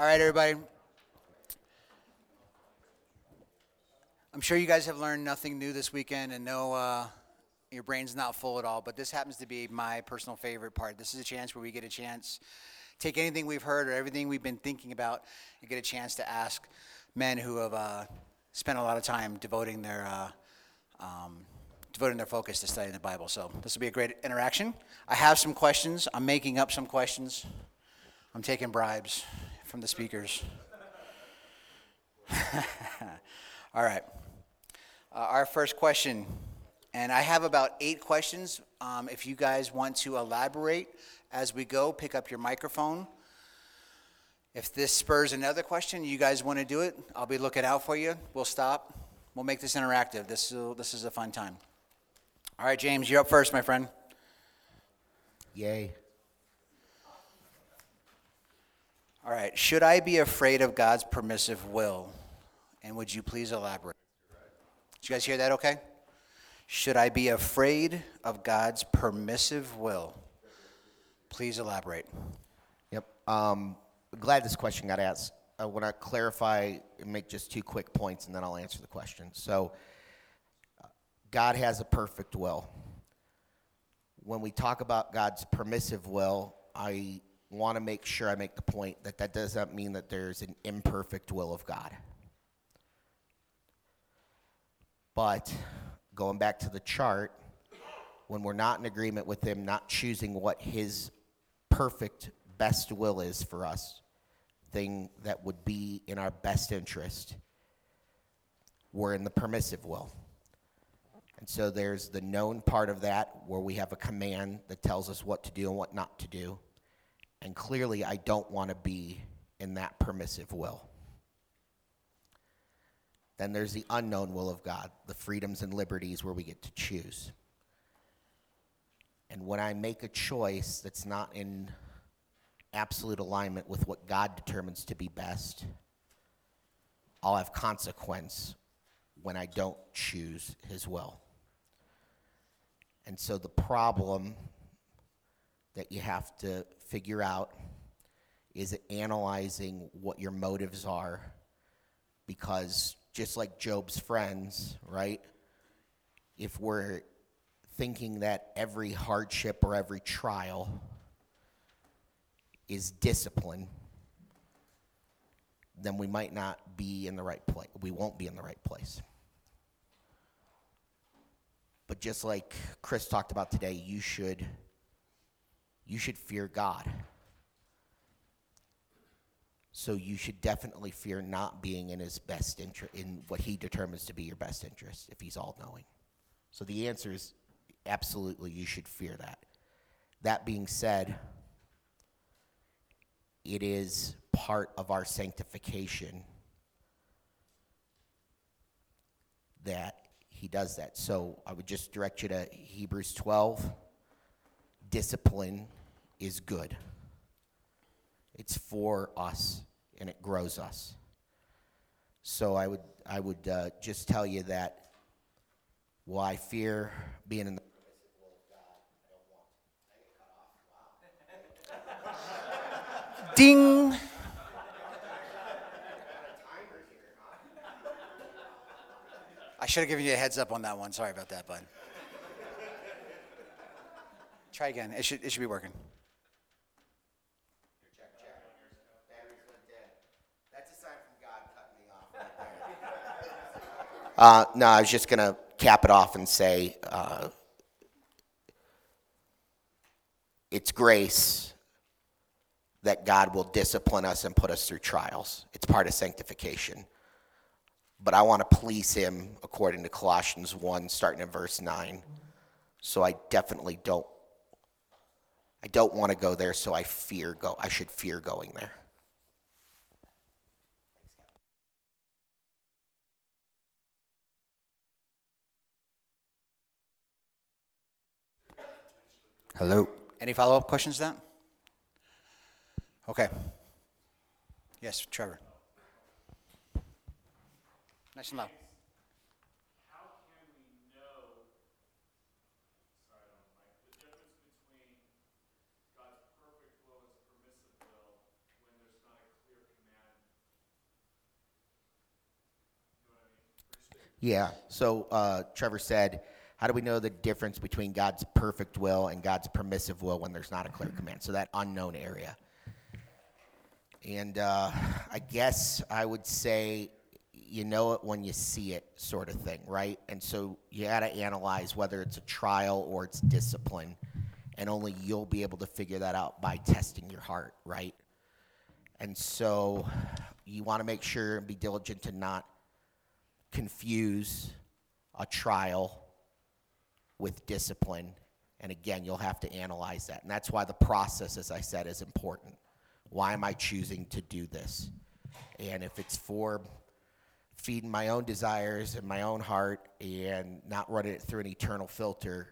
All right, everybody. I'm sure you guys have learned nothing new this weekend, and no, your brain's not full at all, but this happens to be my personal favorite part. This is a chance where we get a chance, take anything we've heard or everything we've been thinking about, and get a chance to ask men who have spent a lot of time devoting their focus to studying the Bible. So this will be a great interaction. I have some questions. I'm making up some questions. I'm taking bribes from the speakers. All right. Our first question, and I have about 8 questions. If you guys want to elaborate as we go, pick up your microphone. If this spurs another question, you guys want to do it, I'll be looking out for you. We'll stop. We'll make this interactive. This is a fun time. All right, James, you're up first, my friend. Yay. All right. Should I be afraid of God's permissive will? And would you please elaborate? Did you guys hear that okay? Should I be afraid of God's permissive will? Please elaborate. Yep. Glad this question got asked. I want to clarify and make just 2 quick points, and then I'll answer the question. So God has a perfect will. When we talk about God's permissive will, I want to make sure I make the point that does not mean that there's an imperfect will of God. But going back to the chart, when we're not in agreement with him, not choosing what his perfect best will is for us, thing that would be in our best interest, we're in the permissive will. And so there's the known part of that where we have a command that tells us what to do and what not to do. And clearly, I don't want to be in that permissive will. Then there's the unknown will of God, the freedoms and liberties where we get to choose. And when I make a choice that's not in absolute alignment with what God determines to be best, I'll have consequence when I don't choose his will. And so the problem that you have to figure out is analyzing what your motives are, because just like Job's friends, right? If we're thinking that every hardship or every trial is discipline, then we might not be in the right place. We won't be in the right place. But just like Chris talked about today, you should fear God. So you should definitely fear not being in his best interest, in what he determines to be your best interest, if he's all-knowing. So the answer is absolutely you should fear that. That being said, it is part of our sanctification that he does that. So I would just direct you to Hebrews 12. Discipline is good. It's for us, and it grows us. So I would just tell you that while I fear being in the permissive will of God, I don't want to get cut off. Wow. Ding. I should have given you a heads up on that one. Sorry about that, bud. Try again. It should be working. No, I was just going to cap it off and say it's grace that God will discipline us and put us through trials. It's part of sanctification. But I want to please him according to Colossians 1, starting in verse 9. So I definitely don't want to go there, so I should fear going there. Hello. Any follow-up questions to that? Okay. Yes, Trevor. Nice and loud. How can we know the difference between God's perfect will and his permissive will when there's not a clear command? Yeah. So Trevor said, how do we know the difference between God's perfect will and God's permissive will when there's not a clear command? So that unknown area. And I guess I would say you know it when you see it sort of thing, right? And so you got to analyze whether it's a trial or it's discipline. And only you'll be able to figure that out by testing your heart, right? And so you want to make sure and be diligent to not confuse a trial with discipline. And again, you'll have to analyze that. And that's why the process, as I said, is important. Why am I choosing to do this? And if it's for feeding my own desires and my own heart and not running it through an eternal filter,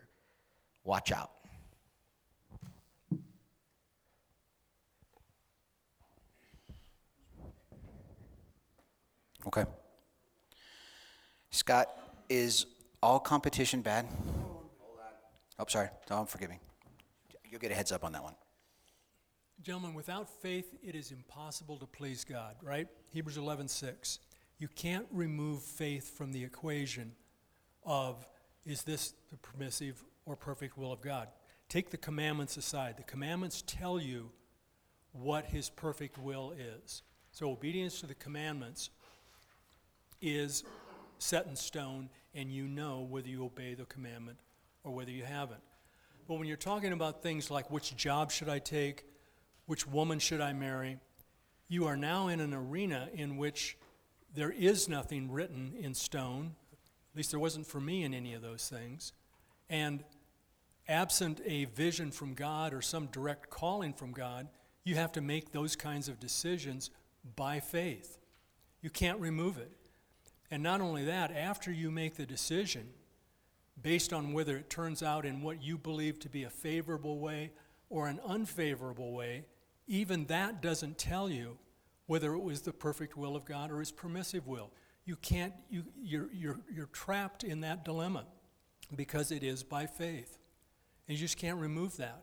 watch out. Okay. Scott, is all competition bad? Oh, sorry. Tom, forgive me. You'll get a heads up on that one. Gentlemen, without faith, it is impossible to please God, right? Hebrews 11:6. You can't remove faith from the equation of, is this the permissive or perfect will of God? Take the commandments aside. The commandments tell you what his perfect will is. So obedience to the commandments is set in stone, and you know whether you obey the commandment or whether you haven't. But when you're talking about things like which job should I take, which woman should I marry, you are now in an arena in which there is nothing written in stone, at least there wasn't for me in any of those things, and absent a vision from God or some direct calling from God, you have to make those kinds of decisions by faith. You can't remove it. And not only that, after you make the decision, based on whether it turns out in what you believe to be a favorable way or an unfavorable way, even that doesn't tell you whether it was the perfect will of God or his permissive will. You can't, you're trapped in that dilemma because it is by faith. And you just can't remove that.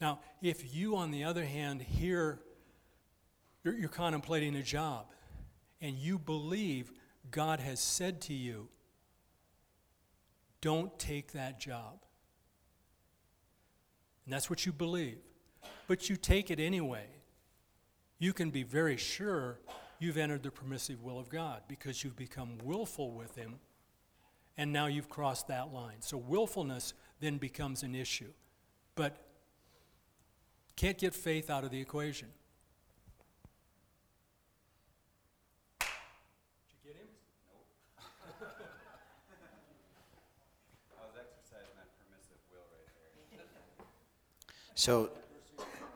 Now, if you, on the other hand, hear you're contemplating a job, and you believe God has said to you, don't take that job. And that's what you believe. But you take it anyway. You can be very sure you've entered the permissive will of God because you've become willful with him, and now you've crossed that line. So willfulness then becomes an issue. But can't get faith out of the equation. So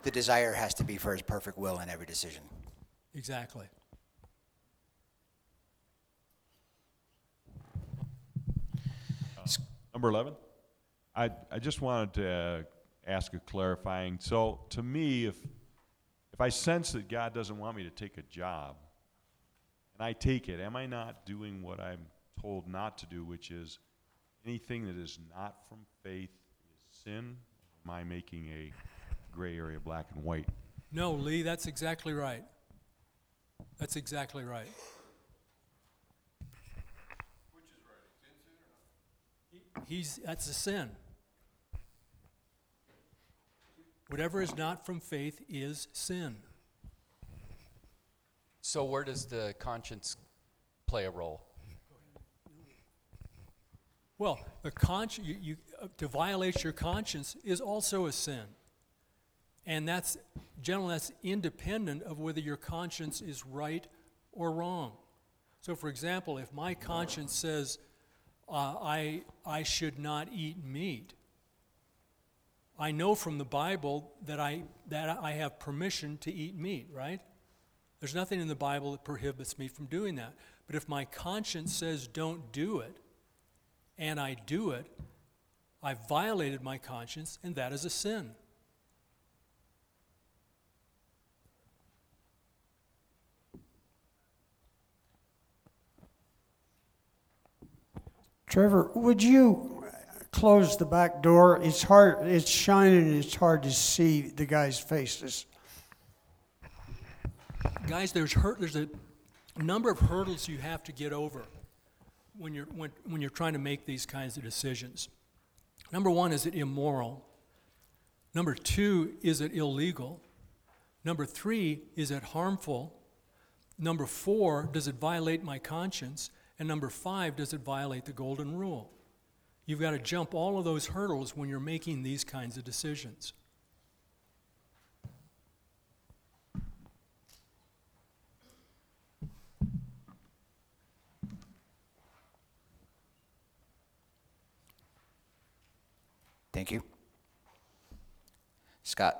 the desire has to be for his perfect will in every decision. Exactly. Number 11. I just wanted to ask a clarifying. So to me, if I sense that God doesn't want me to take a job, and I take it, am I not doing what I'm told not to do, which is anything that is not from faith is sin? Am I making a gray area black and white? No, Lee, that's exactly right. That's exactly right. Which is right? That's a sin. Whatever is not from faith is sin. So where does the conscience play a role? Well, to violate your conscience is also a sin. And that's, generally, that's independent of whether your conscience is right or wrong. So, for example, if my conscience says I should not eat meat, I know from the Bible that I have permission to eat meat, right? There's nothing in the Bible that prohibits me from doing that. But if my conscience says don't do it, and I do it, I violated my conscience, and that is a sin. Trevor, would you close the back door? It's hard, it's shining, it's hard to see the guys' faces. Guys, there's a number of hurdles you have to get over when you're trying to make these kinds of decisions. Number one, is it immoral? Number two, is it illegal? Number three, is it harmful? Number four, does it violate my conscience? And number five, does it violate the golden rule? You've got to jump all of those hurdles when you're making these kinds of decisions. Thank you. Scott,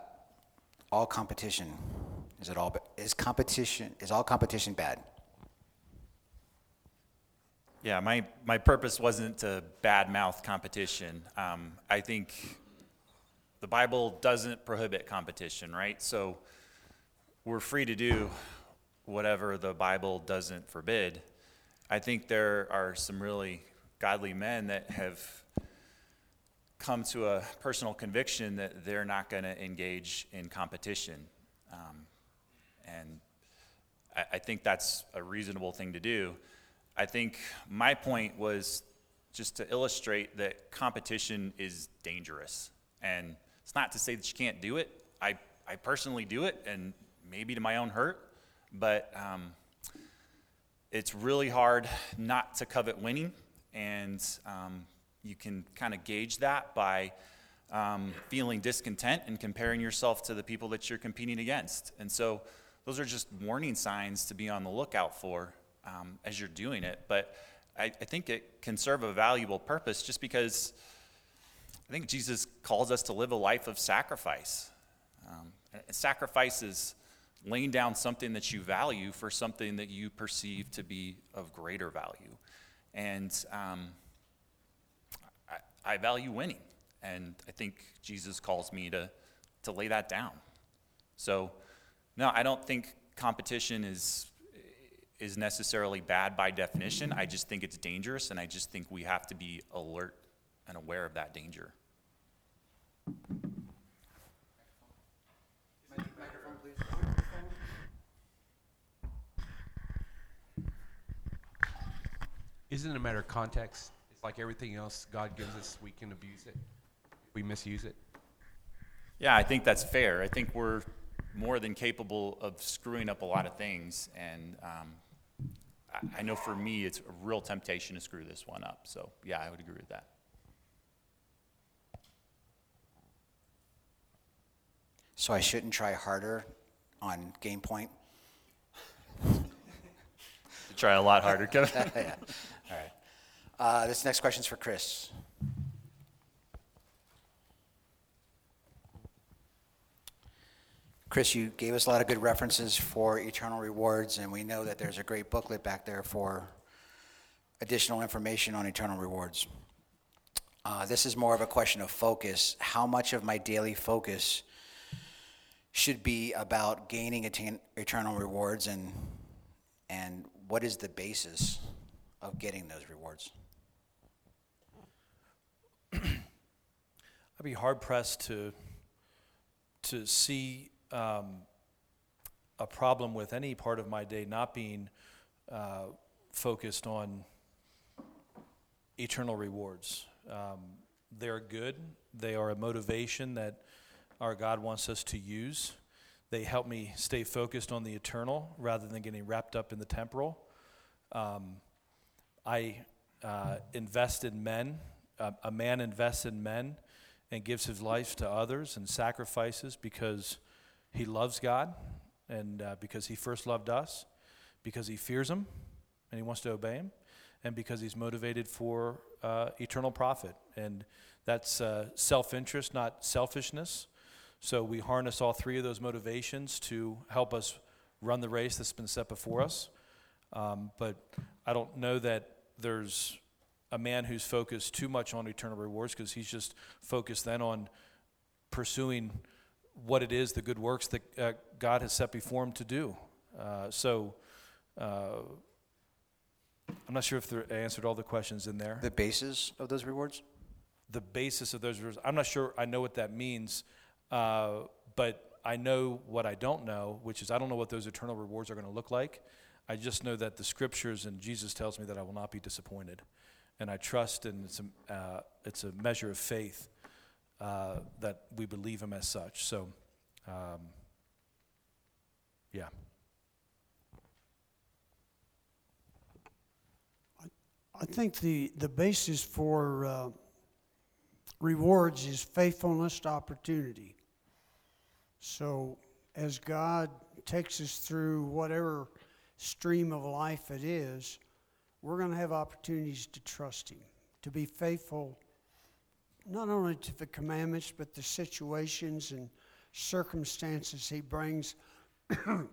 all competition, is all competition bad? Yeah, my purpose wasn't to badmouth competition. I think the Bible doesn't prohibit competition, right? So we're free to do whatever the Bible doesn't forbid. I think there are some really godly men that have come to a personal conviction that they're not going to engage in competition. And I think that's a reasonable thing to do. I think my point was just to illustrate that competition is dangerous. And it's not to say that you can't do it. I personally do it, and maybe to my own hurt, but it's really hard not to covet winning. And you can kind of gauge that by feeling discontent and comparing yourself to the people that you're competing against. And so those are just warning signs to be on the lookout for as you're doing it. But I think it can serve a valuable purpose, just because I think Jesus calls us to live a life of sacrifice. Sacrifice is laying down something that you value for something that you perceive to be of greater value. And I value winning, and I think Jesus calls me to lay that down. So no, I don't think competition is necessarily bad by definition. I just think it's dangerous, and I just think we have to be alert and aware of that danger. Microphone, please. Isn't it a matter of context? It's like everything else God gives us, we can abuse it. We misuse it. Yeah, I think that's fair. I think we're more than capable of screwing up a lot of things, and I know for me, it's a real temptation to screw this one up. So, yeah, I would agree with that. So I shouldn't try harder on game point? Try a lot harder, Kevin. Yeah. All right. This next question's for Chris. Chris, you gave us a lot of good references for eternal rewards, and we know that there's a great booklet back there for additional information on eternal rewards. This is more of a question of focus. How much of my daily focus should be about gaining eternal rewards, and what is the basis of getting those rewards? I'd be hard-pressed to see a problem with any part of my day not being focused on eternal rewards. They're good. They are a motivation that our God wants us to use. They help me stay focused on the eternal rather than getting wrapped up in the temporal. I invest in men. A man invests in men and gives his life to others and sacrifices because he loves God, and because he first loved us, because he fears him and he wants to obey him, and because he's motivated for eternal profit. And that's self-interest, not selfishness. So we harness all three of those motivations to help us run the race that's been set before us. But I don't know that there's a man who's focused too much on eternal rewards, because he's just focused then on pursuing what it is, the good works that God has set before him to do. So I'm not sure if I answered all the questions in there. The basis of those rewards? The basis of those rewards. I'm not sure I know what that means, but I know what I don't know, which is I don't know what those eternal rewards are going to look like. I just know that the scriptures and Jesus tells me that I will not be disappointed. And I trust, and it's a measure of faith that we believe him as such. So, yeah. I think the basis for rewards is faithfulness to opportunity. So as God takes us through whatever stream of life it is, we're going to have opportunities to trust him, to be faithful, not only to the commandments, but the situations and circumstances he brings,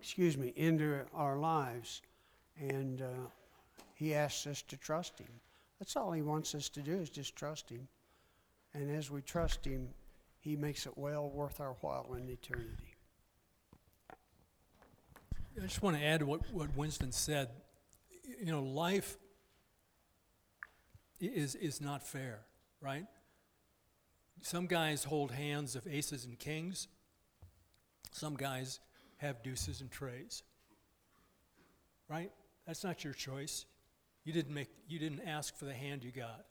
excuse me, into our lives. And he asks us to trust him. That's all he wants us to do is just trust him. And as we trust him, he makes it well worth our while in eternity. I just want to add to what Winston said. You know, life is not fair, right? Some guys hold hands of aces and kings. Some guys have deuces and trays, right? That's not your choice. You didn't ask for the hand you got.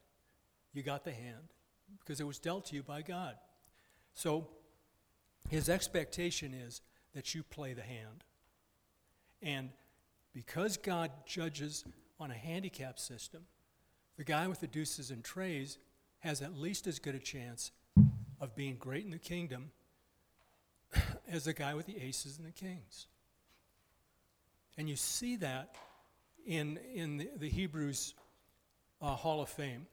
You got the hand because it was dealt to you by God. So his expectation is that you play the hand. And because God judges on a handicap system, the guy with the deuces and trays has at least as good a chance of being great in the kingdom as the guy with the aces and the kings. And you see that in the Hebrews Hall of Fame.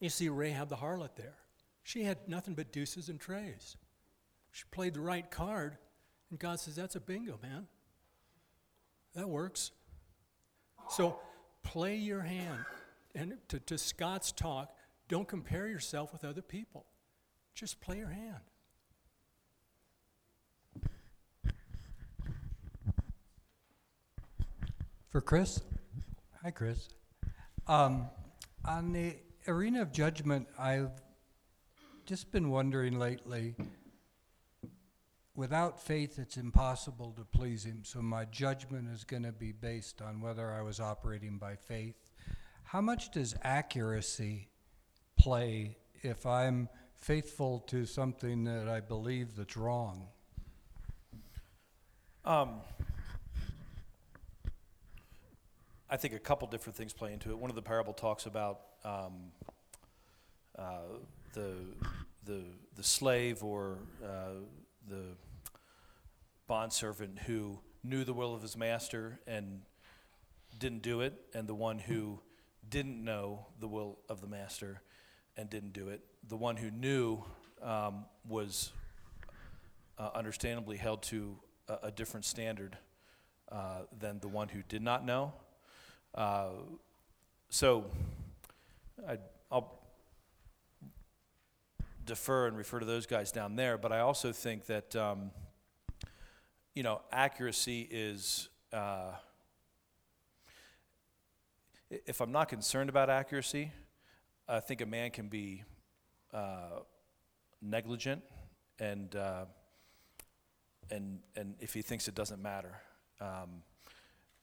You see Rahab the harlot there. She had nothing but deuces and trays. She played the right card, and God says, that's a bingo, man. That works. So play your hand. And to Scott's talk, don't compare yourself with other people. Just play your hand. For Chris. Hi, Chris. On the arena of judgment, I've just been wondering lately, without faith, it's impossible to please him, so my judgment is going to be based on whether I was operating by faith. How much does accuracy play if I'm faithful to something that I believe that's wrong? I think a couple different things play into it. One of the parable talks about the slave or the bondservant who knew the will of his master and didn't do it, and the one who didn't know the will of the master and didn't do it. The one who knew was understandably held to a different standard than the one who did not know. So I'll defer and refer to those guys down there, but I also think that accuracy is. If I'm not concerned about accuracy, I think a man can be negligent, and if he thinks it doesn't matter,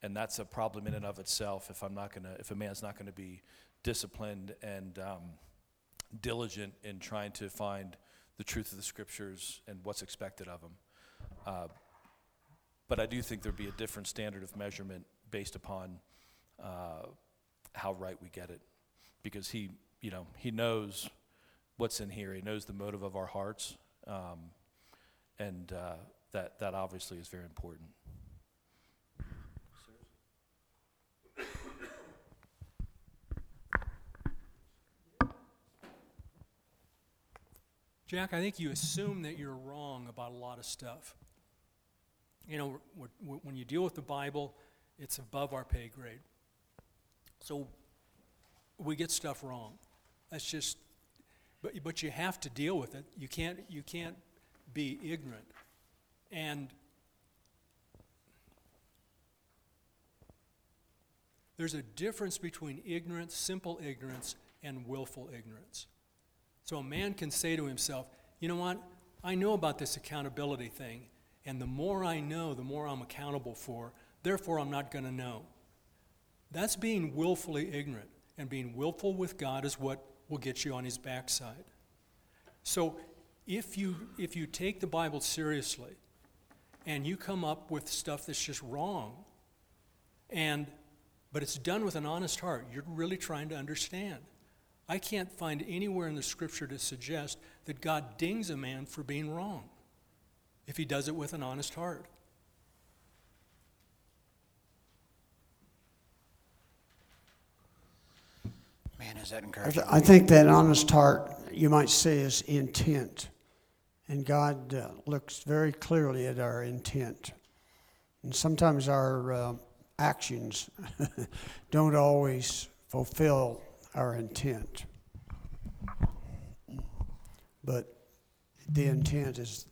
and that's a problem in and of itself. If a man's not gonna be disciplined and diligent in trying to find the truth of the scriptures and what's expected of them. But I do think there'd be a different standard of measurement based upon how right we get it, because he knows what's in here. He knows the motive of our hearts, and that obviously is very important. Jack, I think you assume that you're wrong about a lot of stuff. You know, when you deal with the Bible, it's above our pay grade. So we get stuff wrong. That's just, but you have to deal with it. You can't be ignorant. And there's a difference between ignorance, simple ignorance, and willful ignorance. So a man can say to himself, you know what, I know about this accountability thing, and the more I know, the more I'm accountable for, therefore I'm not going to know. That's being willfully ignorant, and being willful with God is what will get you on his backside. So if you take the Bible seriously and you come up with stuff that's just wrong, but it's done with an honest heart, you're really trying to understand. I can't find anywhere in the scripture to suggest that God dings a man for being wrong if he does it with an honest heart. Man, is that encouraging? I think that honest heart, you might say, is intent. And God looks very clearly at our intent. And sometimes our actions don't always fulfill our intent. But the intent is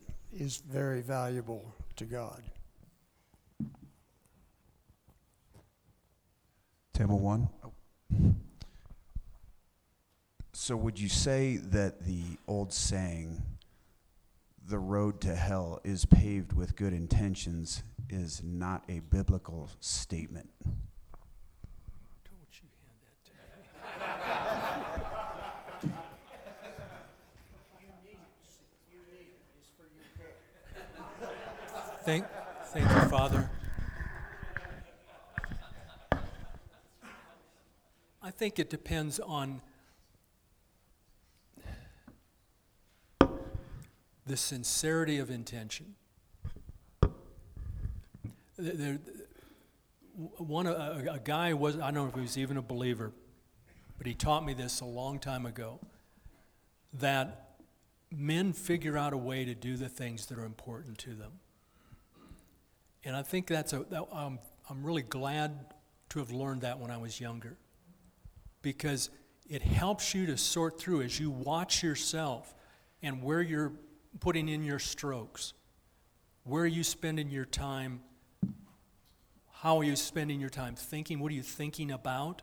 very valuable to God. Table 1. So would you say that the old saying, the road to hell is paved with good intentions, is not a biblical statement? Don't you hand that to me. You need it. It's for your good. Thank you, Father. I think it depends on the sincerity of intention. A guy was, I don't know if he was even a believer, but he taught me this a long time ago, that men figure out a way to do the things that are important to them. And I think I'm really glad to have learned that when I was younger, because it helps you to sort through as you watch yourself and where you're putting in your strokes, where are you spending your time, how are you spending your time thinking, what are you thinking about,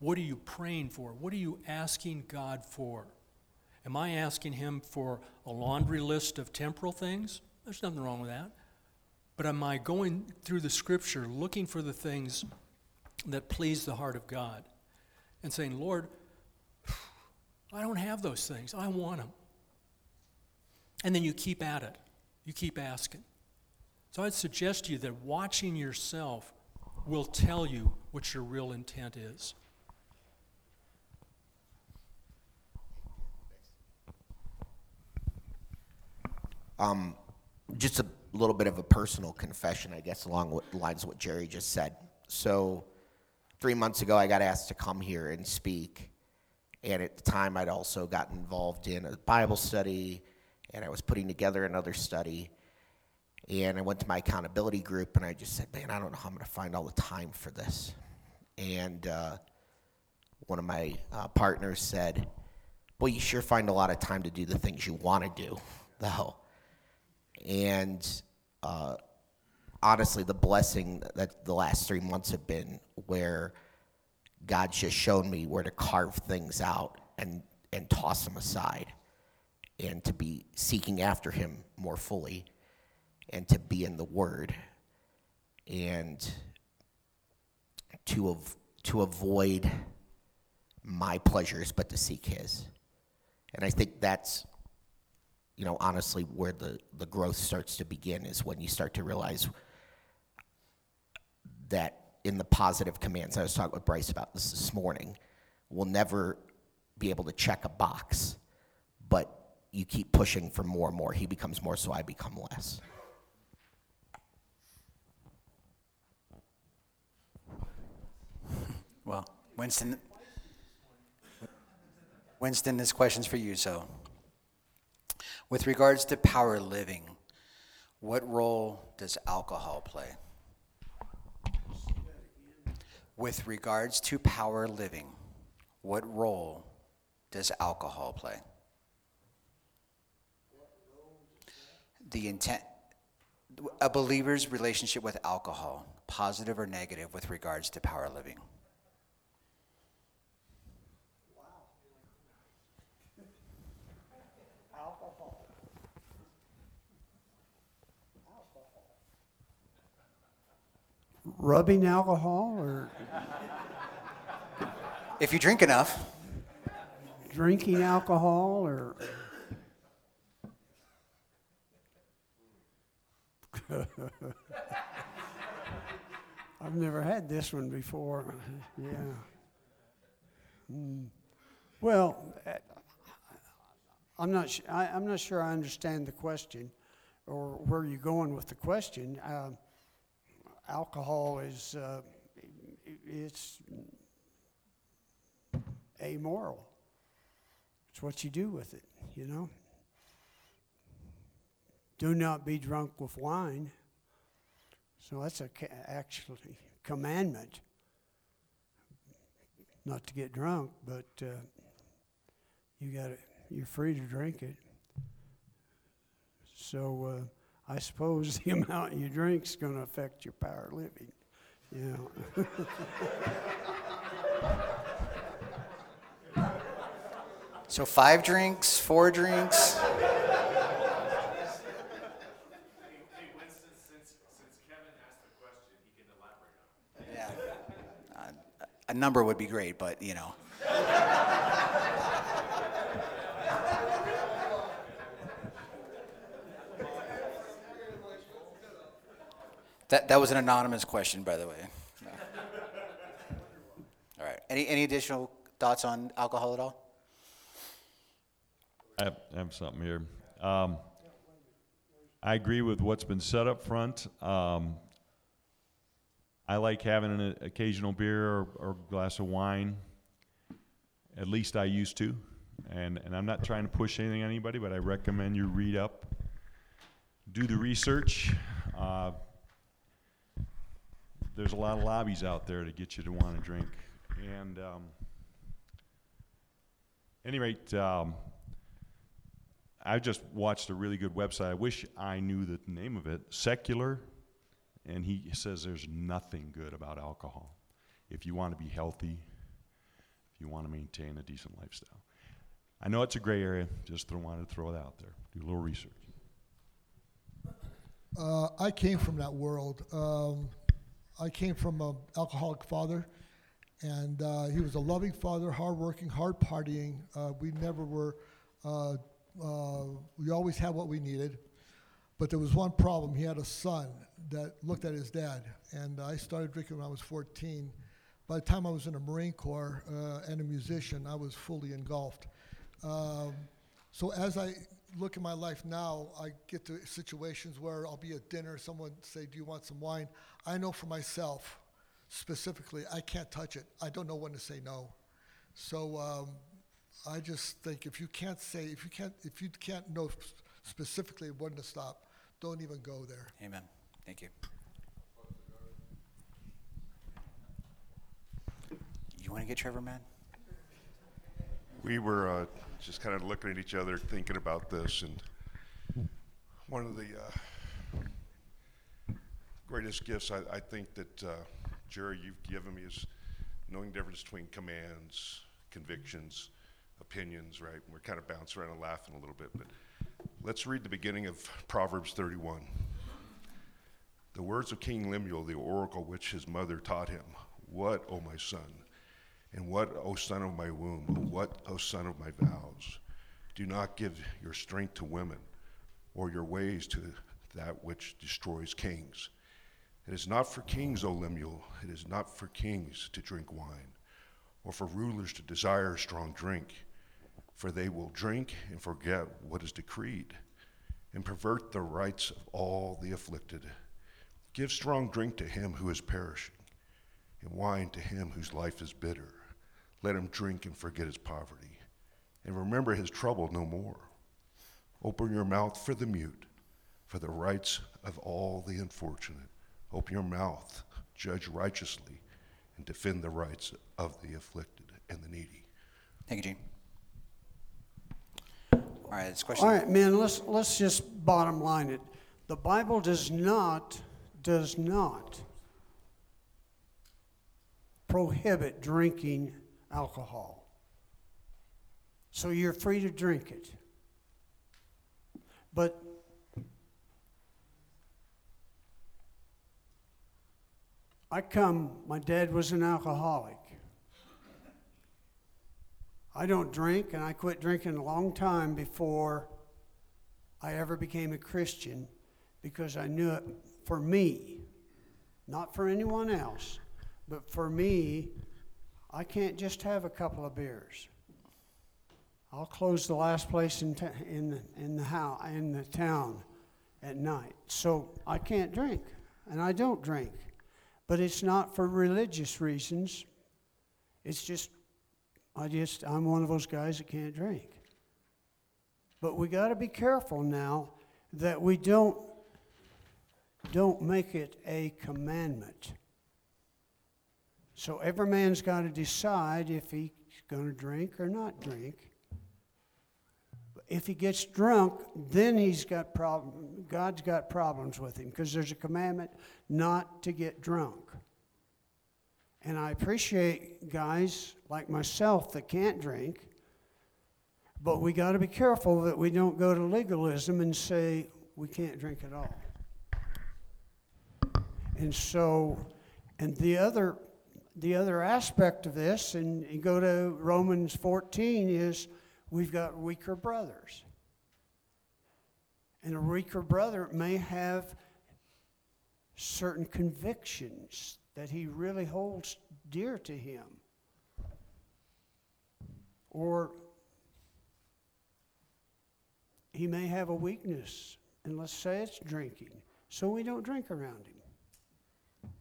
what are you praying for, what are you asking God for? Am I asking him for a laundry list of temporal things? There's nothing wrong with that. But am I going through the scripture looking for the things that please the heart of God and saying, Lord, I don't have those things. I want them. And then you keep at it. You keep asking. So I'd suggest to you that watching yourself will tell you what your real intent is. Just a little bit of a personal confession, I guess, along the lines of what Jerry just said. So 3 months ago, I got asked to come here and speak. And at the time, I'd also gotten involved in a Bible study, and I was putting together another study. And I went to my accountability group, and I just said, man, I don't know how I'm going to find all the time for this. And one of my partners said, well, you sure find a lot of time to do the things you want to do, though. And honestly, the blessing that the last 3 months have been where God's just shown me where to carve things out and toss them aside, and to be seeking after him more fully, and to be in the Word, and to avoid my pleasures but to seek his. And I think that's, you know, honestly where the growth starts to begin, is when you start to realize that in the positive commands, I was talking with Bryce about this morning, we'll never be able to check a box, but you keep pushing for more and more. He becomes more, so I become less. Well, Winston, this question's for you. So, with regards to power living, what role does alcohol play? With regards to power living, what role does alcohol play? The intent, a believer's relationship with alcohol, positive or negative, with regards to power living. Wow. Alcohol. rubbing alcohol or? If you drink enough. Drinking alcohol or? I've never had this one before. Yeah. Well, I'm not sure I understand the question, or where you're going with the question. Alcohol is it's amoral. It's what you do with it, you know. Do not be drunk with wine. So that's actually a commandment. Not to get drunk, but you're free to drink it. So I suppose the amount you drink is going to affect your power of living. Yeah. So 5 drinks, 4 drinks. Hey, Winston, since Kevin asked the question, he can elaborate on it. Yeah. A number would be great, but, you know. That was an anonymous question, by the way. No. All right. Any additional thoughts on alcohol at all? I have something here. I agree with what's been said up front. I like having an occasional beer or glass of wine. At least I used to. And I'm not trying to push anything on anybody, but I recommend you read up. Do the research. There's a lot of lobbies out there to get you to want to drink. And at any rate, I just watched a really good website. I wish I knew the name of it. Secular, and he says there's nothing good about alcohol. If you want to be healthy, if you want to maintain a decent lifestyle. I know it's a gray area. Just wanted to throw it out there. Do a little research. I came from that world. I came from an alcoholic father, and he was a loving father, hardworking, hard partying. We never were... we always had what we needed, but there was one problem. He had a son that looked at his dad, and I started drinking when I was 14. By the time I was in the Marine Corps and a musician, I was fully engulfed. So as I look at my life now, I get to situations where I'll be at dinner, someone say, do you want some wine? I know for myself, specifically, I can't touch it. I don't know when to say no. So I just think if you can't know specifically when to stop, don't even go there. Amen. Thank you. You want to get Trevor mad? We were just kind of looking at each other, thinking about this, and one of the greatest gifts I think that Jerry, you've given me is knowing the difference between commands, convictions, opinions, right? We're kind of bouncing around and laughing a little bit, but let's read the beginning of Proverbs 31. The words of King Lemuel, the oracle which his mother taught him. What, O my son, and what, O son of my womb, what, O son of my vows? Do not give your strength to women, or your ways to that which destroys kings. It is not for kings, O Lemuel, it is not for kings to drink wine, or for rulers to desire strong drink. For they will drink and forget what is decreed, and pervert the rights of all the afflicted. Give strong drink to him who is perishing, and wine to him whose life is bitter. Let him drink and forget his poverty, and remember his trouble no more. Open your mouth for the mute, for the rights of all the unfortunate. Open your mouth, judge righteously, and defend the rights of the afflicted and the needy. Thank you, Gene. All right, this question. All right, man. Let's just bottom line it. The Bible does not prohibit drinking alcohol. So you're free to drink it. But My dad was an alcoholic. I don't drink, and I quit drinking a long time before I ever became a Christian, because I knew it for me, not for anyone else, but for me, I can't just have a couple of beers. I'll close the last place in the town at night, so I can't drink, and I don't drink. But it's not for religious reasons. It's just, I'm one of those guys that can't drink. But we got to be careful now that we don't make it a commandment. So every man's got to decide if he's going to drink or not drink. If he gets drunk, then God's got problems with him, because there's a commandment not to get drunk. And I appreciate guys like myself that can't drink, but we got to be careful that we don't go to legalism and say we can't drink at all. And so, and the other aspect of this, and you go to Romans 14, is we've got weaker brothers. And a weaker brother may have certain convictions that he really holds dear to him. Or he may have a weakness, and let's say it's drinking, so we don't drink around him.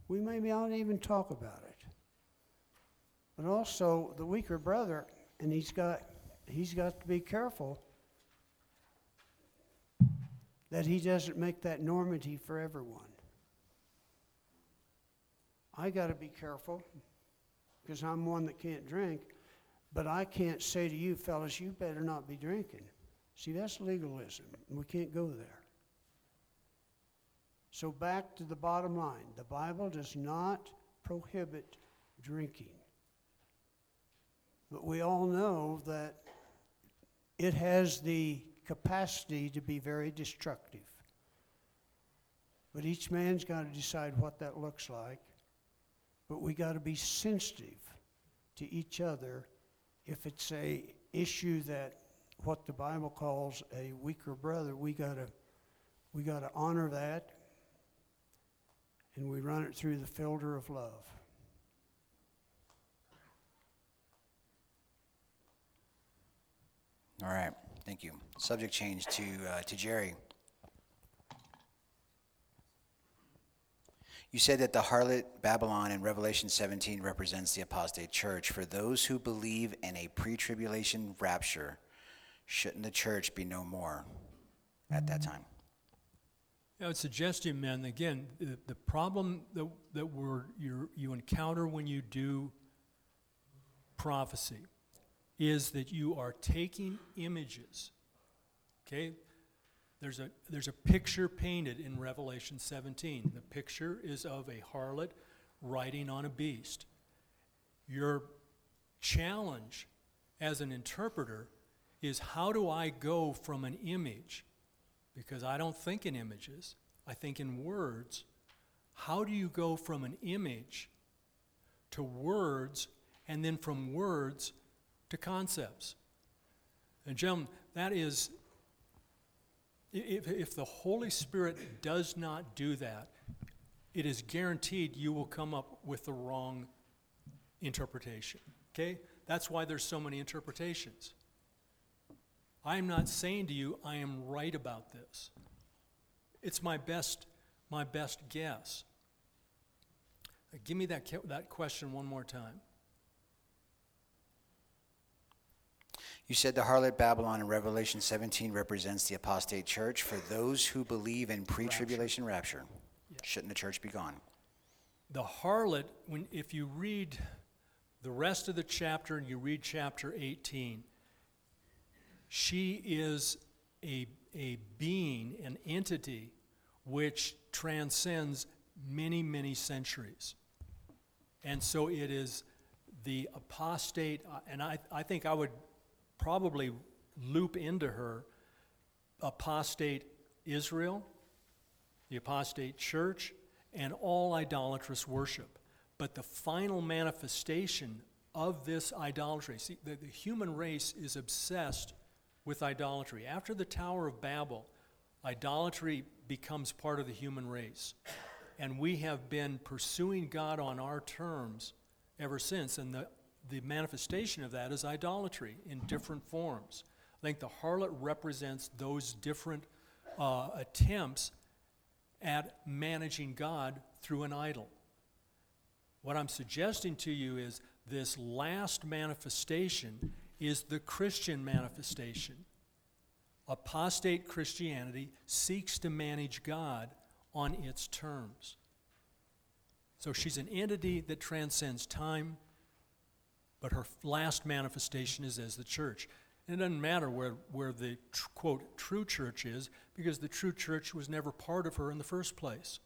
We maybe not even talk about it. But also, the weaker brother, and he's got to be careful that he doesn't make that normity for everyone. I got to be careful, because I'm one that can't drink, but I can't say to you, fellas, you better not be drinking. See, that's legalism. We can't go there. So back to the bottom line. The Bible does not prohibit drinking. But we all know that it has the capacity to be very destructive. But each man's got to decide what that looks like. But we got to be sensitive to each other if it's a issue that what the Bible calls a weaker brother. We got to honor that, and we run it through the filter of love. All right, thank you. Subject change to Jerry. You said that the harlot Babylon in Revelation 17 represents the apostate church. For those who believe in a pre-tribulation rapture, shouldn't the church be no more at that time? I would suggest to you, men, again, the problem that you encounter when you do prophecy is that you are taking images, okay? There's a picture painted in Revelation 17. The picture is of a harlot riding on a beast. Your challenge as an interpreter is, how do I go from an image? Because I don't think in images, I think in words. How do you go from an image to words, and then from words to concepts? And gentlemen, that is, if the Holy Spirit does not do that, it is guaranteed you will come up with the wrong interpretation, okay? That's why there's so many interpretations. I'm not saying to you I am right about this. It's my best guess. Give me that question one more time. You said the harlot Babylon in Revelation 17 represents the apostate church. For those who believe in pre-tribulation rapture, yes, shouldn't the church be gone? The harlot, if you read the rest of the chapter and you read chapter 18, she is a being, an entity, which transcends many, many centuries. And so it is the apostate, and I think I would probably loop into her apostate Israel, the apostate church, and all idolatrous worship. But the final manifestation of this idolatry, see, the human race is obsessed with idolatry. After the Tower of Babel, idolatry becomes part of the human race. And we have been pursuing God on our terms ever since. And the manifestation of that is idolatry in different forms. I think the harlot represents those different attempts at managing God through an idol. What I'm suggesting to you is this last manifestation is the Christian manifestation. Apostate Christianity seeks to manage God on its terms. So she's an entity that transcends time, but her last manifestation is as the church. And it doesn't matter where the, quote, true church is, because the true church was never part of her in the first place.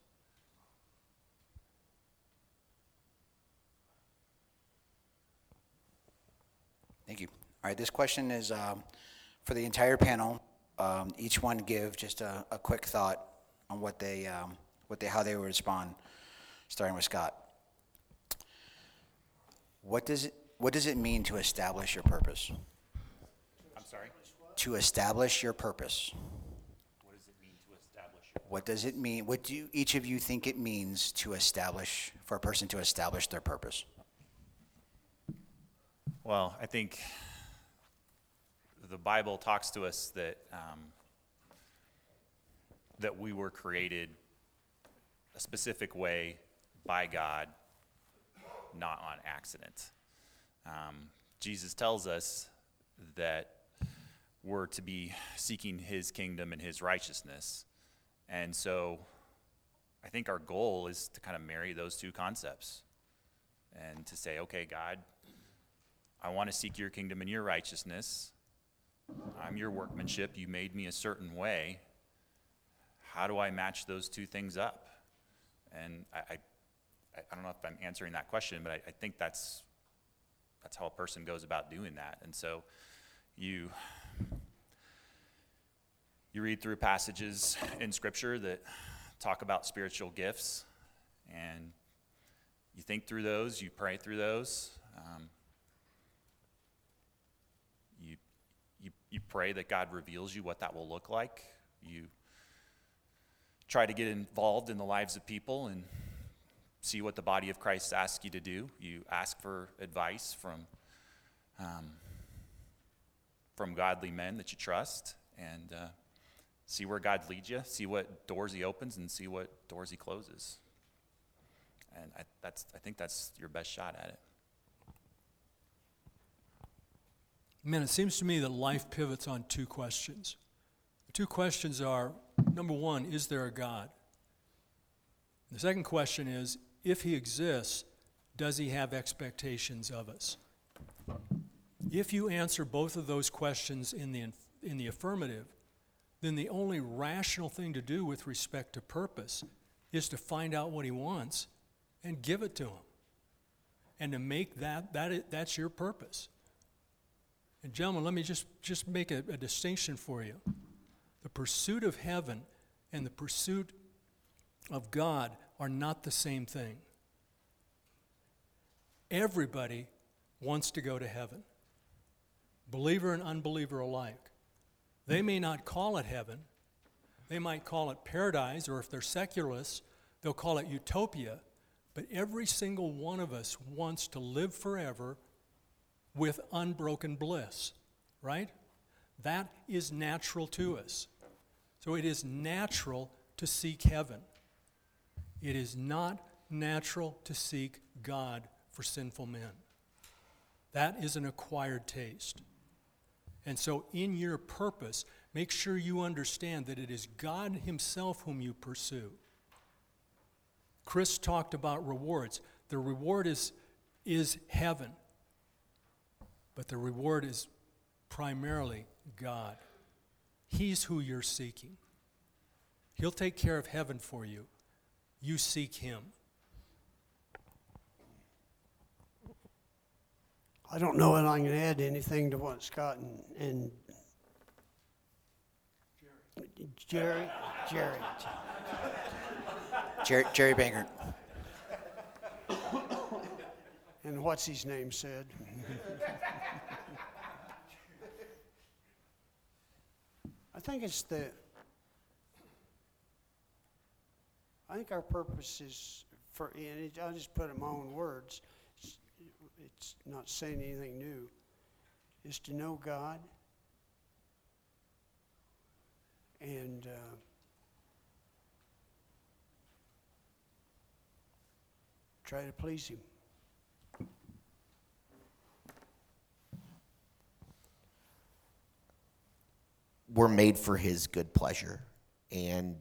Thank you. All right, this question is for the entire panel. Each one give just a quick thought on how they would respond, starting with Scott. What does it mean to establish your purpose? I'm sorry? To establish your purpose. What does it mean to establish your purpose? What does it mean? What do each of you think it means to establish, for a person to establish their purpose? Well, I think the Bible talks to us that that we were created a specific way by God, not on accident. Jesus tells us that we're to be seeking his kingdom and his righteousness. And so I think our goal is to kind of marry those two concepts and to say, okay, God, I want to seek your kingdom and your righteousness. I'm your workmanship. You made me a certain way. How do I match those two things up? And I don't know if I'm answering that question, but I think that's how a person goes about doing that. And so you read through passages in Scripture that talk about spiritual gifts, and you think through those, you pray through those. You pray that God reveals you what that will look like. You try to get involved in the lives of people and see what the body of Christ asks you to do. You ask for advice from godly men that you trust, and see where God leads you, see what doors he opens and see what doors he closes. And I think that's your best shot at it. Man, it seems to me that life pivots on two questions. The two questions are, number one, is there a God? And the second question is, if he exists, does he have expectations of us? If you answer both of those questions in the affirmative, then the only rational thing to do with respect to purpose is to find out what he wants and give it to him. And to make that's your purpose. And gentlemen, let me just make a distinction for you. The pursuit of heaven and the pursuit of God are not the same thing. Everybody wants to go to heaven, believer and unbeliever alike. They may not call it heaven. They might call it paradise, or if they're secularists, they'll call it utopia. But every single one of us wants to live forever with unbroken bliss, right? That is natural to us. So it is natural to seek heaven. It is not natural to seek God for sinful men. That is an acquired taste. And so in your purpose, make sure you understand that it is God himself whom you pursue. Chris talked about rewards. The reward is heaven. But the reward is primarily God. He's who you're seeking. He'll take care of heaven for you. You seek him. I don't know if I can add anything to what Scott and Jerry Banger. and what's his name said. I think our purpose is for, and I'll just put it in my own words, it's not saying anything new, is to know God and try to please Him. We're made for His good pleasure, and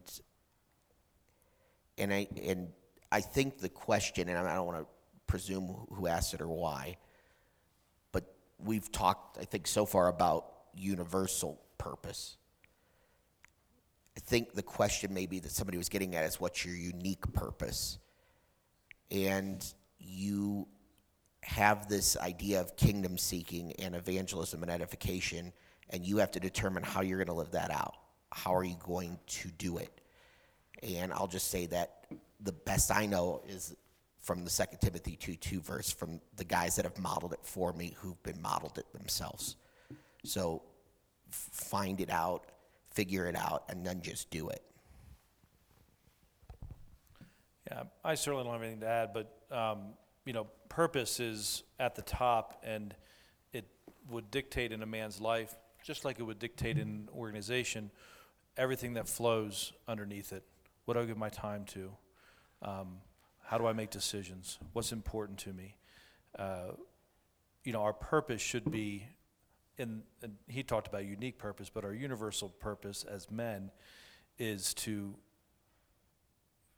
I think the question, and I don't want to presume who asked it or why, but we've talked, I think, so far about universal purpose. I think the question maybe that somebody was getting at is, what's your unique purpose? And you have this idea of kingdom seeking and evangelism and edification, and you have to determine how you're going to live that out. How are you going to do it? And I'll just say that the best I know is from the 2 Timothy 2:2 verse from the guys that have modeled it for me, who've been modeled it themselves. So find it out, figure it out, and then just do it. Yeah, I certainly don't have anything to add, but purpose is at the top, and it would dictate in a man's life, just like it would dictate in an organization, everything that flows underneath it. What do I give my time to? How do I make decisions? What's important to me? Our purpose should be, and he talked about unique purpose, but our universal purpose as men is to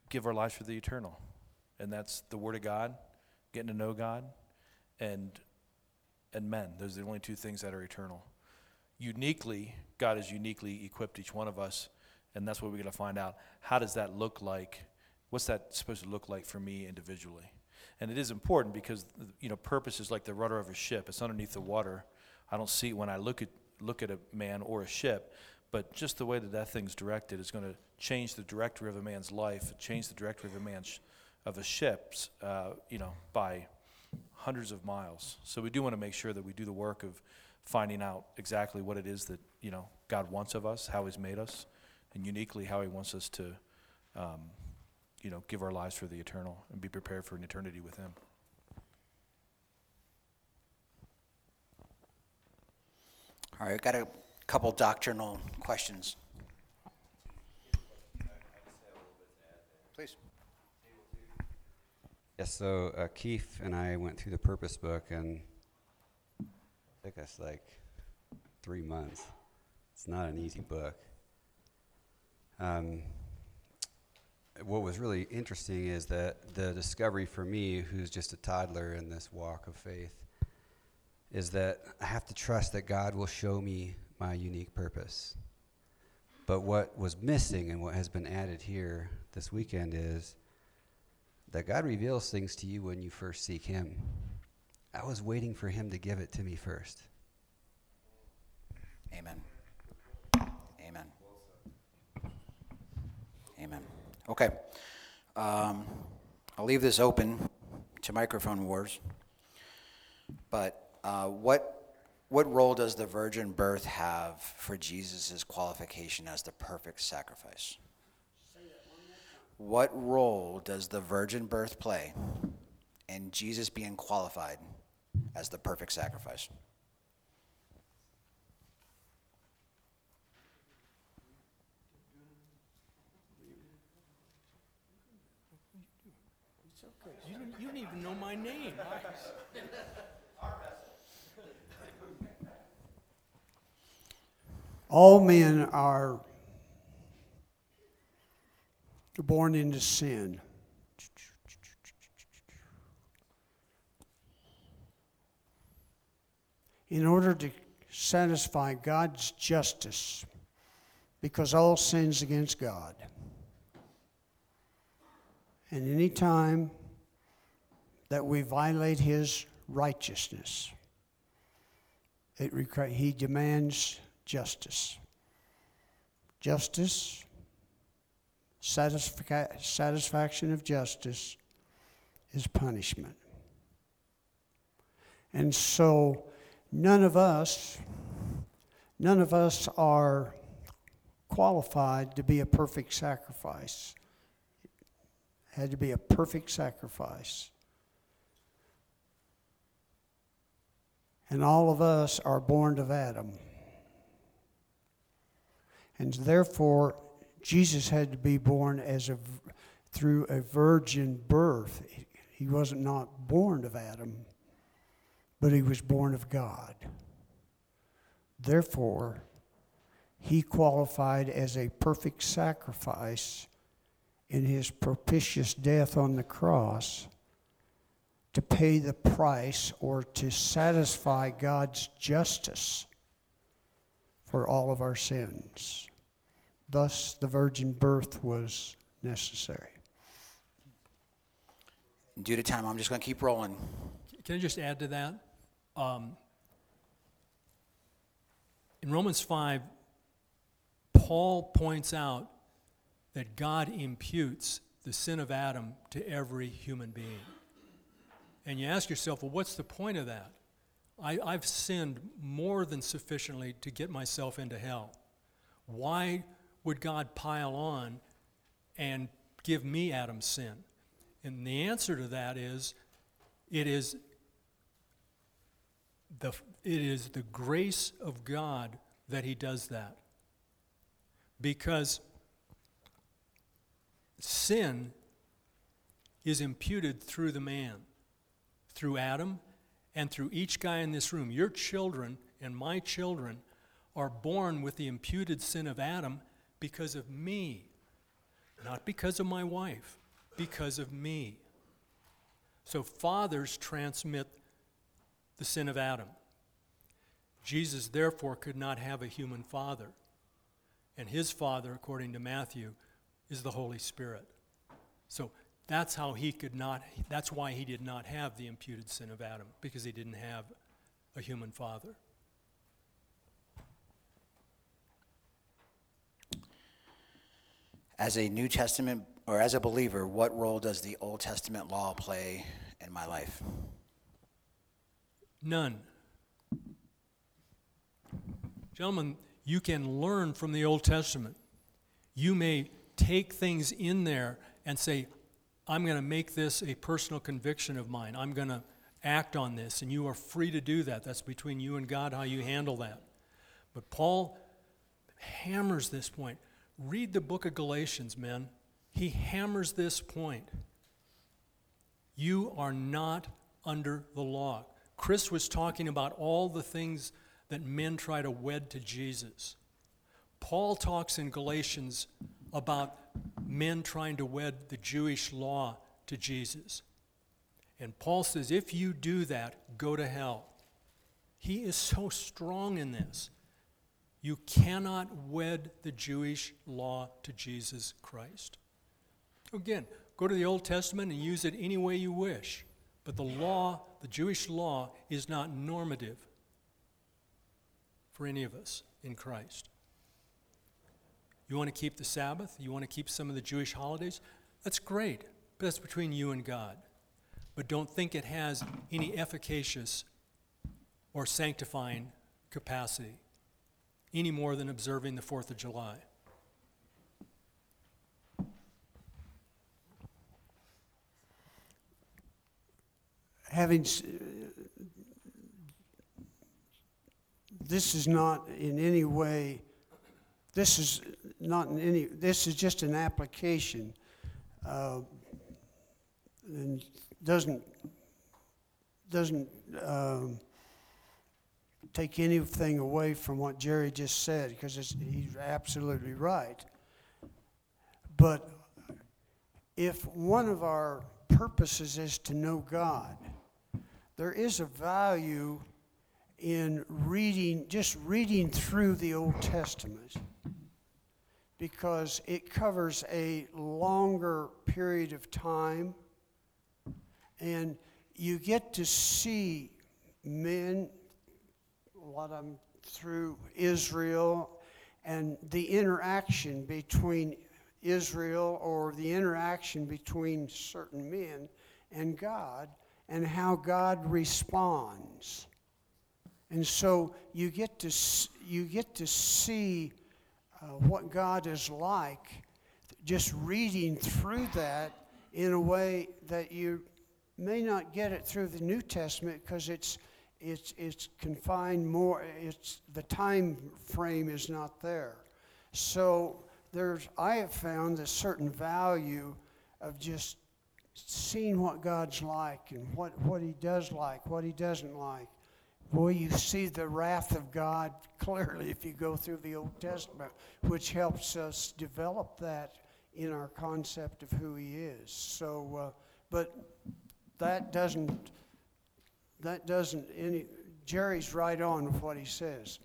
give our lives for the eternal. And that's the Word of God, getting to know God, and men. Those are the only two things that are eternal. Uniquely, God has uniquely equipped each one of us, and that's what we're going to find out. How does that look like? What's that supposed to look like for me individually? And it is important because, purpose is like the rudder of a ship. It's underneath the water. I don't see it when I look at a man or a ship, but just the way that thing's directed is going to change the directory of a man's life, change the directory of a ship's, by hundreds of miles. So we do want to make sure that we do the work of finding out exactly what it is that, God wants of us, how He's made us, and uniquely how He wants us to, give our lives for the eternal and be prepared for an eternity with Him. All right, I've got a couple doctrinal questions. Please. Yes, so Keith and I went through the purpose book, and it took us 3 months. It's not an easy book. What was really interesting is that the discovery for me, who's just a toddler in this walk of faith, is that I have to trust that God will show me my unique purpose. But what was missing and what has been added here this weekend is that God reveals things to you when you first seek Him. I was waiting for Him to give it to me first. Amen. Amen. Amen. Okay. I'll leave this open to microphone wars. But what role does the virgin birth have for Jesus' qualification as the perfect sacrifice? What role does the virgin birth play in Jesus being qualified as the perfect sacrifice? You don't even know my name. All men are born into sin. In order to satisfy God's justice, because all sin's against God. And any time that we violate His righteousness, He demands justice. Justice, satisfaction of justice, is punishment. And so none of us are qualified to be a perfect sacrifice. It had to be a perfect sacrifice. And all of us are born of Adam. And therefore, Jesus had to be born through a virgin birth. He wasn't not born of Adam, but he was born of God. Therefore, he qualified as a perfect sacrifice in his propitious death on the cross to pay the price or to satisfy God's justice for all of our sins. Thus, the virgin birth was necessary. Due to time, I'm just going to keep rolling. Can I just add to that? In Romans 5, Paul points out that God imputes the sin of Adam to every human being. And you ask yourself, well, what's the point of that? I've sinned more than sufficiently to get myself into hell. Why would God pile on and give me Adam's sin? And the answer to that is, it is the grace of God that he does that. Because sin is imputed through the man, through Adam, and through each guy in this room. Your children and my children are born with the imputed sin of Adam because of me, not because of my wife, because of me. So fathers transmit the sin of Adam. Jesus, therefore, could not have a human father. And his father, according to Matthew, is the Holy Spirit. So that's why he did not have the imputed sin of Adam, because he didn't have a human father. As a New Testament, or as a believer, what role does the Old Testament law play in my life? None. Gentlemen, you can learn from the Old Testament. You may take things in there and say, I'm going to make this a personal conviction of mine. I'm going to act on this, and you are free to do that. That's between you and God, how you handle that. But Paul hammers this point. Read the book of Galatians, men. He hammers this point. You are not under the law. Chris was talking about all the things that men try to wed to Jesus. Paul talks in Galatians about men trying to wed the Jewish law to Jesus. And Paul says, if you do that, go to hell. He is so strong in this. You cannot wed the Jewish law to Jesus Christ. Again, go to the Old Testament and use it any way you wish. But the law, the Jewish law, is not normative for any of us in Christ. You want to keep the Sabbath? You want to keep some of the Jewish holidays? That's great, but that's between you and God. But don't think it has any efficacious or sanctifying capacity, any more than observing the 4th of July. This is just an application, and doesn't take anything away from what Jerry just said, because he's absolutely right. But if one of our purposes is to know God, there is a value in reading through the Old Testament, because it covers a longer period of time, and you get to see men, a lot of them through Israel, and the interaction between Israel or the interaction between certain men and God, and how God responds. And so you get to see what God is like, just reading through that in a way that you may not get it through the New Testament, because it's confined more. It's the time frame is not there. So I have found a certain value of just seeing what God's like and what He does like, what He doesn't like. Boy, you see the wrath of God clearly if you go through the Old Testament, which helps us develop that in our concept of who He is. So, but that doesn't Jerry's right on with what he says.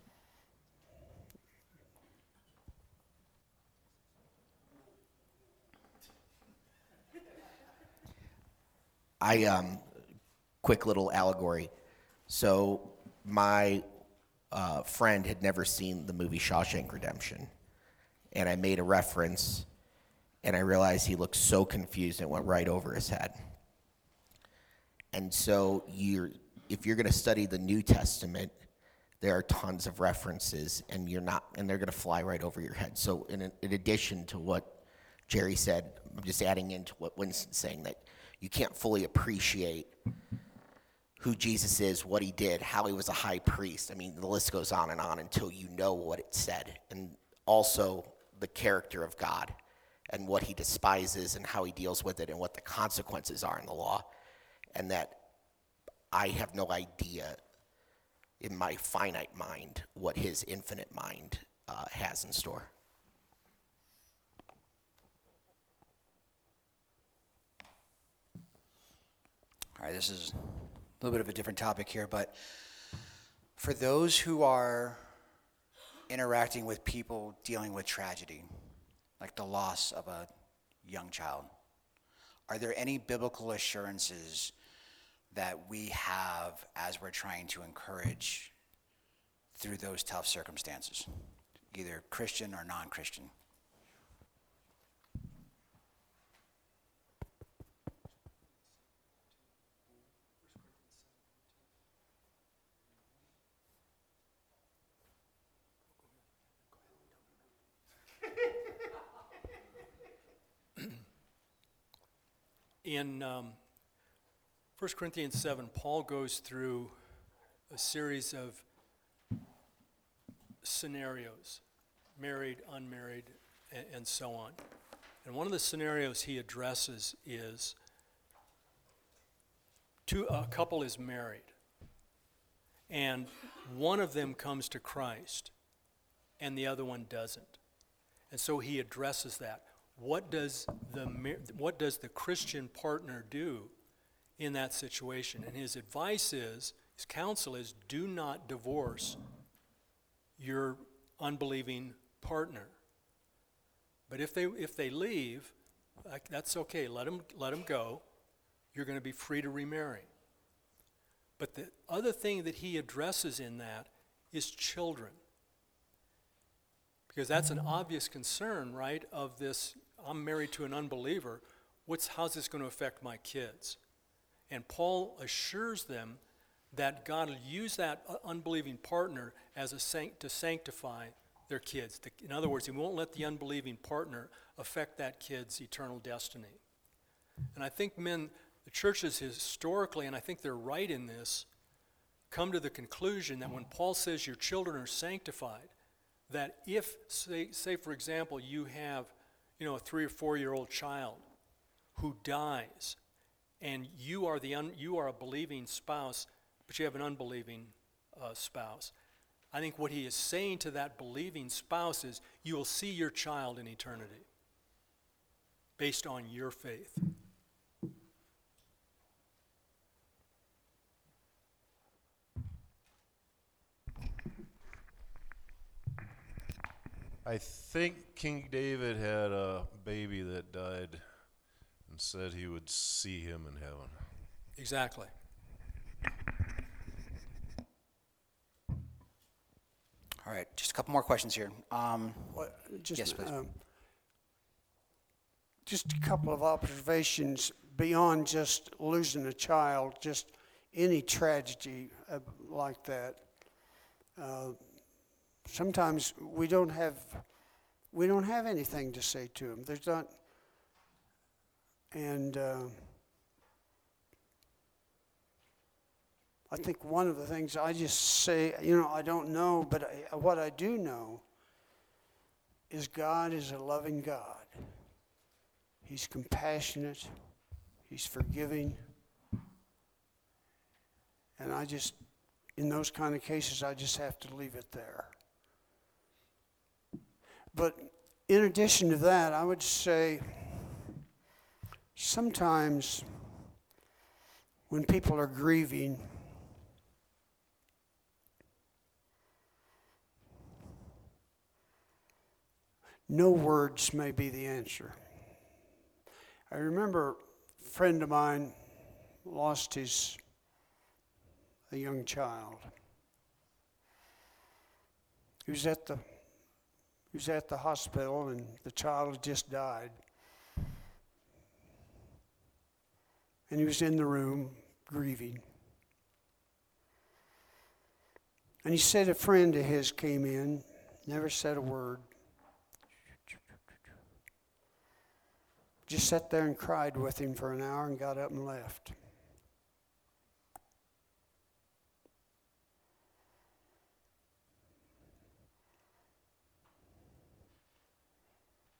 Quick little allegory. So my friend had never seen the movie Shawshank Redemption, and I made a reference, and I realized he looked so confused and it went right over his head. And so if you're going to study the New Testament, there are tons of references, and they're going to fly right over your head. So in addition to what Jerry said, I'm just adding into what Winston's saying, that you can't fully appreciate who Jesus is, what He did, how He was a high priest. I mean, the list goes on until you know what it said, and also the character of God and what He despises and how He deals with it and what the consequences are in the law. And that I have no idea in my finite mind what His infinite mind has in store. All right, this is a little bit of a different topic here, but for those who are interacting with people dealing with tragedy, like the loss of a young child, are there any biblical assurances that we have as we're trying to encourage through those tough circumstances, either Christian or non-Christian? In 1 Corinthians 7, Paul goes through a series of scenarios, married, unmarried, and so on. And one of the scenarios he addresses is a couple is married, and one of them comes to Christ, and the other one doesn't. And so he addresses that. What does the Christian partner do in that situation? And his advice is, his counsel is, do not divorce your unbelieving partner. But if they leave, that's okay. Let them go. You're going to be free to remarry. But the other thing that he addresses in that is children, because that's an obvious concern, right? Of this, I'm married to an unbeliever. How's this going to affect my kids? And Paul assures them that God will use that unbelieving partner as to sanctify their kids. In other words, He won't let the unbelieving partner affect that kid's eternal destiny. And I think the churches historically, and I think they're right in this, come to the conclusion that when Paul says your children are sanctified, that if, say for example, you have, a 3 or 4-year-old child who dies, and you are a believing spouse, but you have an unbelieving spouse, I think what he is saying to that believing spouse is, you will see your child in eternity based on your faith. I think King David had a baby that died and said he would see him in heaven. Exactly. All right, just a couple more questions here. Yes, please. Just a couple of observations beyond just losing a child, just any tragedy like that. Sometimes we don't have anything to say to them. There's not, and I think one of the things I just say, I don't know, but what I do know is God is a loving God. He's compassionate. He's forgiving. And I just, in those kind of cases, I just have to leave it there. But in addition to that, I would say sometimes when people are grieving, no words may be the answer. I remember a friend of mine lost a young child. He was at the hospital, and the child had just died. And he was in the room grieving. And he said a friend of his came in, never said a word. Just sat there and cried with him for an hour and got up and left.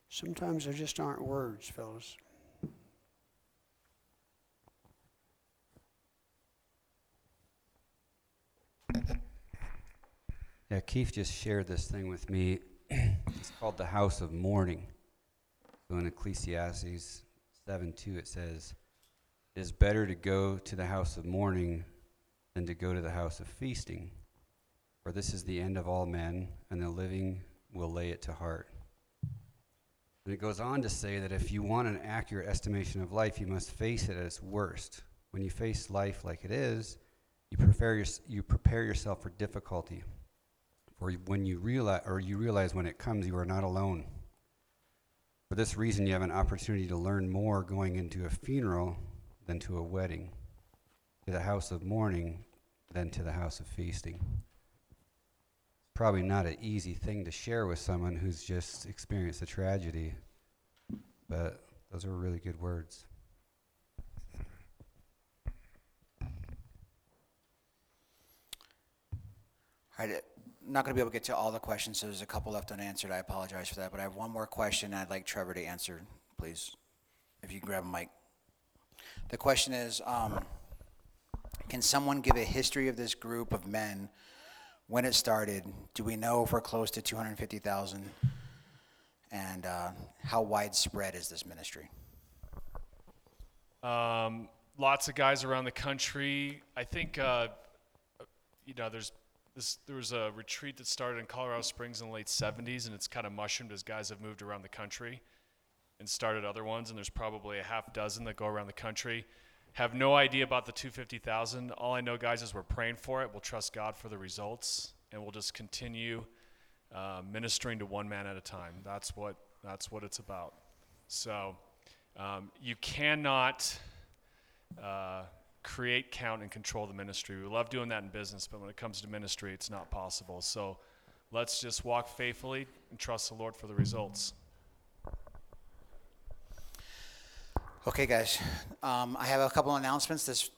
Sometimes there just aren't words, fellas. Yeah, Keith just shared this thing with me. It's called the house of mourning. So in Ecclesiastes 7:2, it says, "It is better to go to the house of mourning than to go to the house of feasting, for this is the end of all men, and the living will lay it to heart." And it goes on to say that if you want an accurate estimation of life, you must face it at its worst. When you face life like it is, you prepare yourself for difficulty, for when you realize when it comes, you are not alone. For this reason, you have an opportunity to learn more going into a funeral than to a wedding, to the house of mourning than to the house of feasting. Probably not an easy thing to share with someone who's just experienced a tragedy, but those are really good words. All right. I'm not going to be able to get to all the questions, so there's a couple left unanswered. I apologize for that, but I have one more question, and I'd like Trevor to answer, please, if you can grab a mic. The question is, can someone give a history of this group of men, when it started? Do we know if we're close to 250,000, and how widespread is this ministry? Lots of guys around the country. I think, there was a retreat that started in Colorado Springs in the late 70s, and it's kind of mushroomed as guys have moved around the country and started other ones, and there's probably a half dozen that go around the country. Have no idea about the 250,000. All I know, guys, is we're praying for it. We'll trust God for the results, and we'll just continue ministering to one man at a time. That's what it's about. So you cannot create, count, and control the ministry. We love doing that in business, but when it comes to ministry, it's not possible. So let's just walk faithfully and trust the Lord for the results. Okay, guys, I have a couple announcements. This